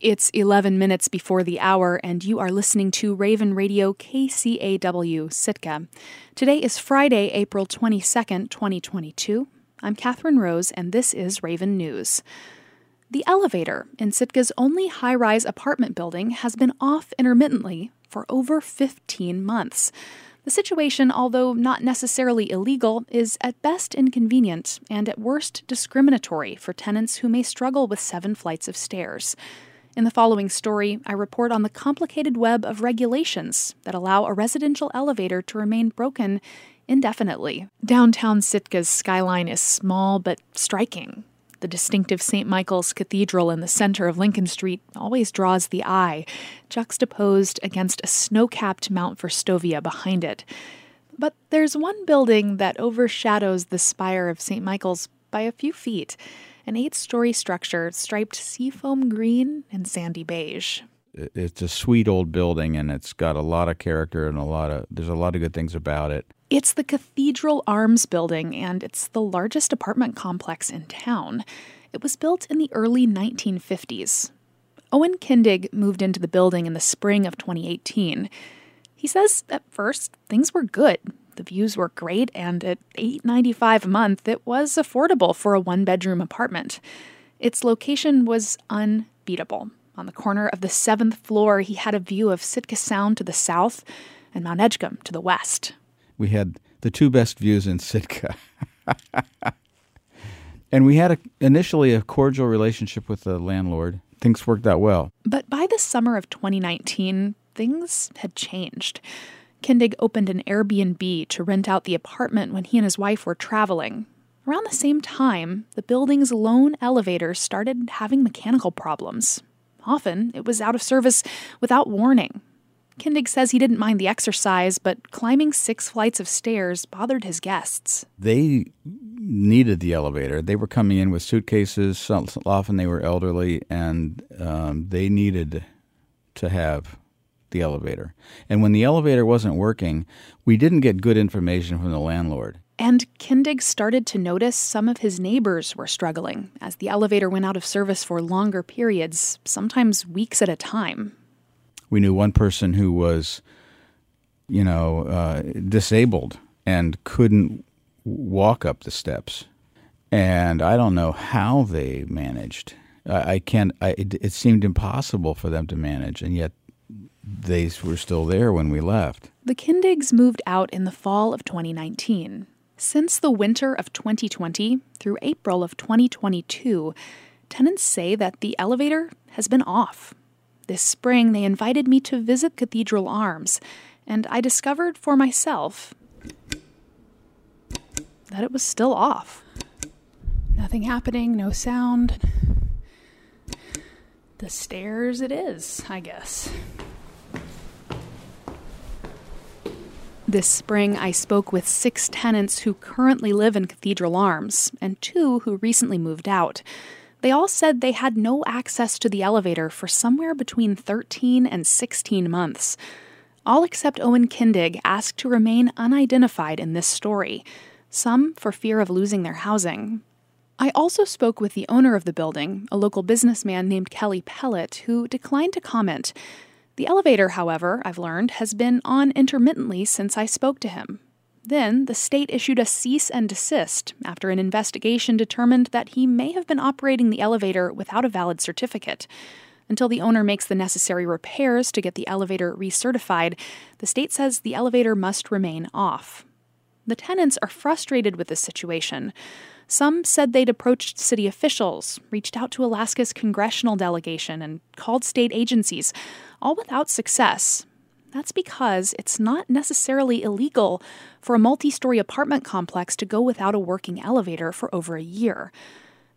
It's 11 minutes before the hour, and you are listening to Raven Radio KCAW, Sitka. Today is Friday, April 22nd, 2022. I'm Catherine Rose, and this is Raven News. The elevator in Sitka's only high-rise apartment building has been off intermittently for over 15 months. The situation, although not necessarily illegal, is at best inconvenient and at worst discriminatory for tenants who may struggle with 7 flights of stairs. In the following story, I report on the complicated web of regulations that allow a residential elevator to remain broken indefinitely. Downtown Sitka's skyline is small but striking. The distinctive St. Michael's Cathedral in the center of Lincoln Street always draws the eye, juxtaposed against a snow-capped Mount Verstovia behind it. But there's one building that overshadows the spire of St. Michael's by a few feet— an 8-story structure striped seafoam green and sandy beige. It's a sweet old building, and it's got a lot of character, and there's a lot of good things about it. It's the Cathedral Arms building, and it's the largest apartment complex in town. It was built in the early 1950s. Owen Kindig moved into the building in the spring of 2018. He says at first things were good. The views were great, and at $8.95 a month, it was affordable for a one-bedroom apartment. Its location was unbeatable. On the corner of the 7th floor, he had a view of Sitka Sound to the south and Mount Edgecumbe to the west. We had the 2 best views in Sitka. And we had initially a cordial relationship with the landlord. Things worked out well. But by the summer of 2019, things had changed. Kindig opened an Airbnb to rent out the apartment when he and his wife were traveling. Around the same time, the building's lone elevator started having mechanical problems. Often, it was out of service without warning. Kindig says he didn't mind the exercise, but climbing 6 flights of stairs bothered his guests. They needed the elevator. They were coming in with suitcases. So often they were elderly, and they needed to have the elevator. And when the elevator wasn't working, we didn't get good information from the landlord. And Kindig started to notice some of his neighbors were struggling as the elevator went out of service for longer periods, sometimes weeks at a time. We knew one person who was, disabled and couldn't walk up the steps. And I don't know how they managed. It seemed impossible for them to manage, and yet they were still there when we left. The Kindigs moved out in the fall of 2019. Since the winter of 2020 through April of 2022, tenants say that the elevator has been off. This spring, they invited me to visit Cathedral Arms, and I discovered for myself that it was still off. Nothing happening, no sound. The stairs it is, I guess. This spring, I spoke with 6 tenants who currently live in Cathedral Arms and 2 who recently moved out. They all said they had no access to the elevator for somewhere between 13 and 16 months. All except Owen Kindig asked to remain unidentified in this story, some for fear of losing their housing. I also spoke with the owner of the building, a local businessman named Kelly Pellett, who declined to comment. The elevator, however, I've learned, has been on intermittently since I spoke to him. Then, the state issued a cease and desist after an investigation determined that he may have been operating the elevator without a valid certificate. Until the owner makes the necessary repairs to get the elevator recertified, the state says the elevator must remain off. The tenants are frustrated with this situation. Some said they'd approached city officials, reached out to Alaska's congressional delegation, and called state agencies, all without success. That's because it's not necessarily illegal for a multi-story apartment complex to go without a working elevator for over a year.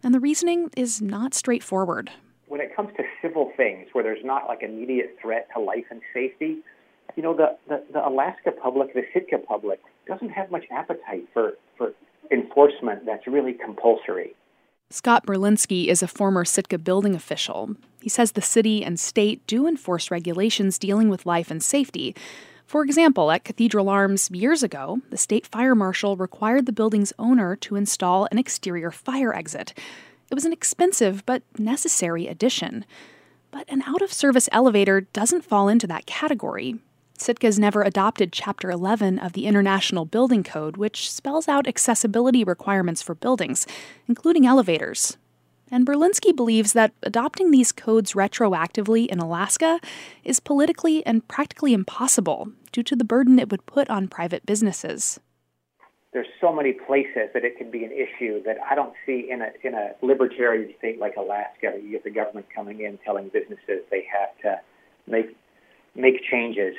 And the reasoning is not straightforward. When it comes to civil things, where there's not like immediate threat to life and safety, the Alaska public, the Sitka public, doesn't have much appetite for enforcement that's really compulsory. Scott Berlinski is a former Sitka building official. He says the city and state do enforce regulations dealing with life and safety. For example, at Cathedral Arms years ago, the state fire marshal required the building's owner to install an exterior fire exit. It was an expensive but necessary addition. But an out-of-service elevator doesn't fall into that category. Sitka's never adopted Chapter 11 of the International Building Code, which spells out accessibility requirements for buildings, including elevators. And Berlinski believes that adopting these codes retroactively in Alaska is politically and practically impossible due to the burden it would put on private businesses. There's so many places that it can be an issue that I don't see in a libertarian state like Alaska. You get the government coming in telling businesses they have to make changes,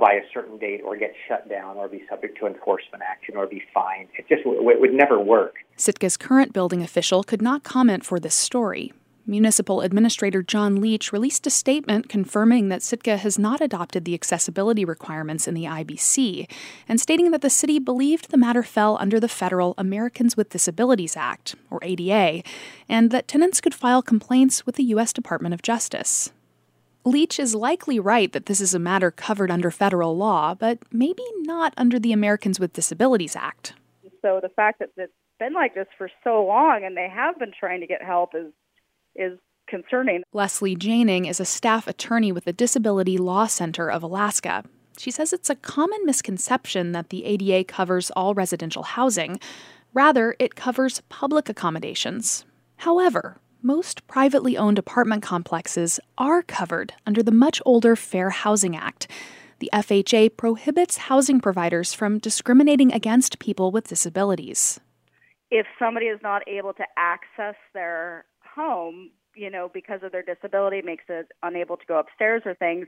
by a certain date, or get shut down, or be subject to enforcement action, or be fined. It would never work. Sitka's current building official could not comment for this story. Municipal Administrator John Leach released a statement confirming that Sitka has not adopted the accessibility requirements in the IBC, and stating that the city believed the matter fell under the federal Americans with Disabilities Act, or ADA, and that tenants could file complaints with the U.S. Department of Justice. Leach is likely right that this is a matter covered under federal law, but maybe not under the Americans with Disabilities Act. So the fact that it's been like this for so long and they have been trying to get help is concerning. Leslie Janing is a staff attorney with the Disability Law Center of Alaska. She says it's a common misconception that the ADA covers all residential housing. Rather, it covers public accommodations. However, most privately owned apartment complexes are covered under the much older Fair Housing Act. The FHA prohibits housing providers from discriminating against people with disabilities. If somebody is not able to access their home, because of their disability, makes it unable to go upstairs or things,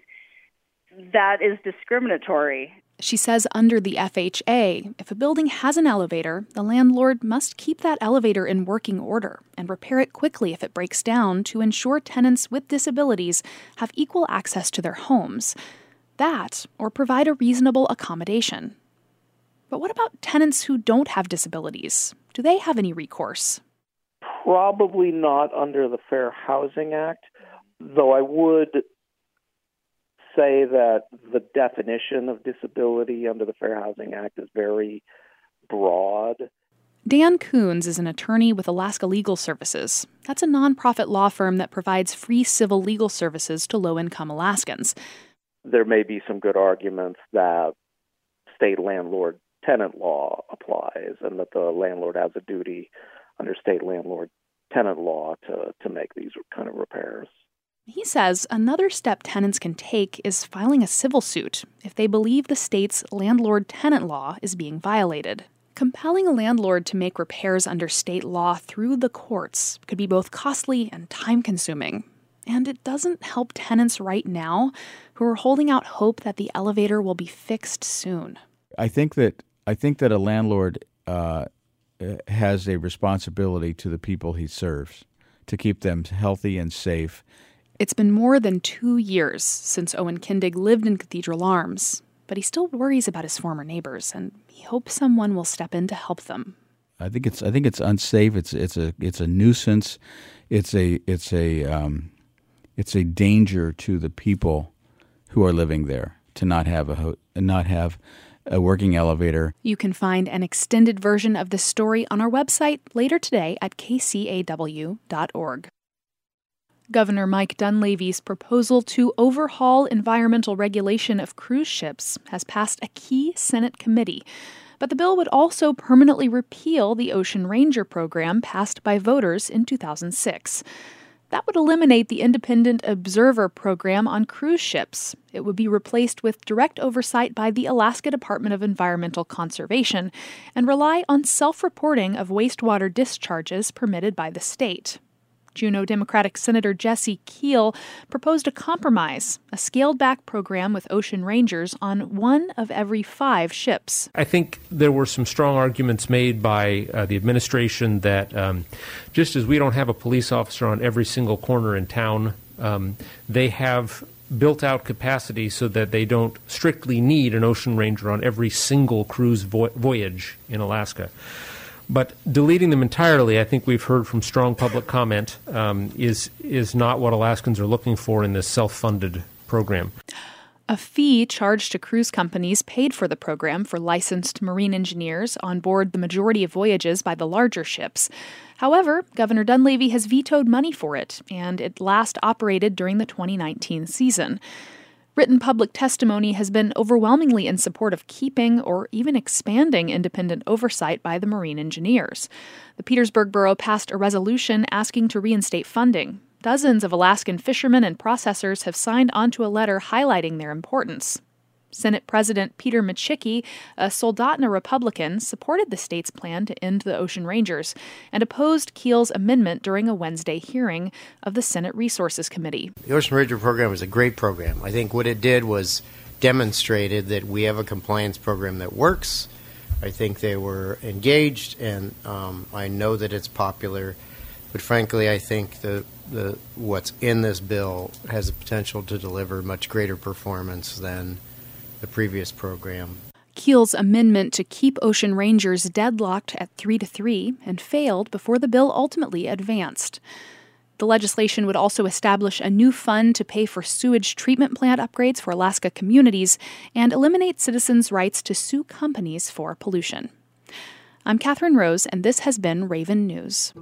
that is discriminatory. She says under the FHA, if a building has an elevator, the landlord must keep that elevator in working order and repair it quickly if it breaks down to ensure tenants with disabilities have equal access to their homes. That, or provide a reasonable accommodation. But what about tenants who don't have disabilities? Do they have any recourse? Probably not under the Fair Housing Act, though I would say that the definition of disability under the Fair Housing Act is very broad. Dan Coons is an attorney with Alaska Legal Services. That's a nonprofit law firm that provides free civil legal services to low-income Alaskans. There may be some good arguments that state landlord-tenant law applies and that the landlord has a duty under state landlord-tenant law to make these kind of repairs. He says another step tenants can take is filing a civil suit if they believe the state's landlord-tenant law is being violated. Compelling a landlord to make repairs under state law through the courts could be both costly and time-consuming. And it doesn't help tenants right now who are holding out hope that the elevator will be fixed soon. I think that a landlord has a responsibility to the people he serves to keep them healthy and safe. It's been more than 2 years since Owen Kindig lived in Cathedral Arms, but he still worries about his former neighbors, and he hopes someone will step in to help them. I think it's unsafe. It's a nuisance. It's a danger to the people who are living there to not have a working elevator. You can find an extended version of this story on our website later today at kcaw.org. Governor Mike Dunleavy's proposal to overhaul environmental regulation of cruise ships has passed a key Senate committee. But the bill would also permanently repeal the Ocean Ranger program passed by voters in 2006. That would eliminate the Independent Observer program on cruise ships. It would be replaced with direct oversight by the Alaska Department of Environmental Conservation and rely on self-reporting of wastewater discharges permitted by the state. Juneau Democratic Senator Jesse Keel proposed a compromise, a scaled-back program with ocean rangers on one of every 5 ships. I think there were some strong arguments made by the administration that just as we don't have a police officer on every single corner in town, they have built-out capacity so that they don't strictly need an ocean ranger on every single cruise voyage in Alaska. But deleting them entirely, I think we've heard from strong public comment, is not what Alaskans are looking for in this self-funded program. A fee charged to cruise companies paid for the program for licensed marine engineers on board the majority of voyages by the larger ships. However, Governor Dunleavy has vetoed money for it, and it last operated during the 2019 season. Written public testimony has been overwhelmingly in support of keeping or even expanding independent oversight by the marine engineers. The Petersburg Borough passed a resolution asking to reinstate funding. Dozens of Alaskan fishermen and processors have signed onto a letter highlighting their importance. Senate President Peter Michicki, a Soldotna Republican, supported the state's plan to end the Ocean Rangers and opposed Keel's amendment during a Wednesday hearing of the Senate Resources Committee. The Ocean Ranger program is a great program. I think what it did was demonstrated that we have a compliance program that works. I think they were engaged, and I know that it's popular. But frankly, I think what's in this bill has the potential to deliver much greater performance than the previous program. Keel's amendment to keep Ocean Rangers deadlocked at 3-3 and failed before the bill ultimately advanced. The legislation would also establish a new fund to pay for sewage treatment plant upgrades for Alaska communities and eliminate citizens' rights to sue companies for pollution. I'm Catherine Rose, and this has been Raven News.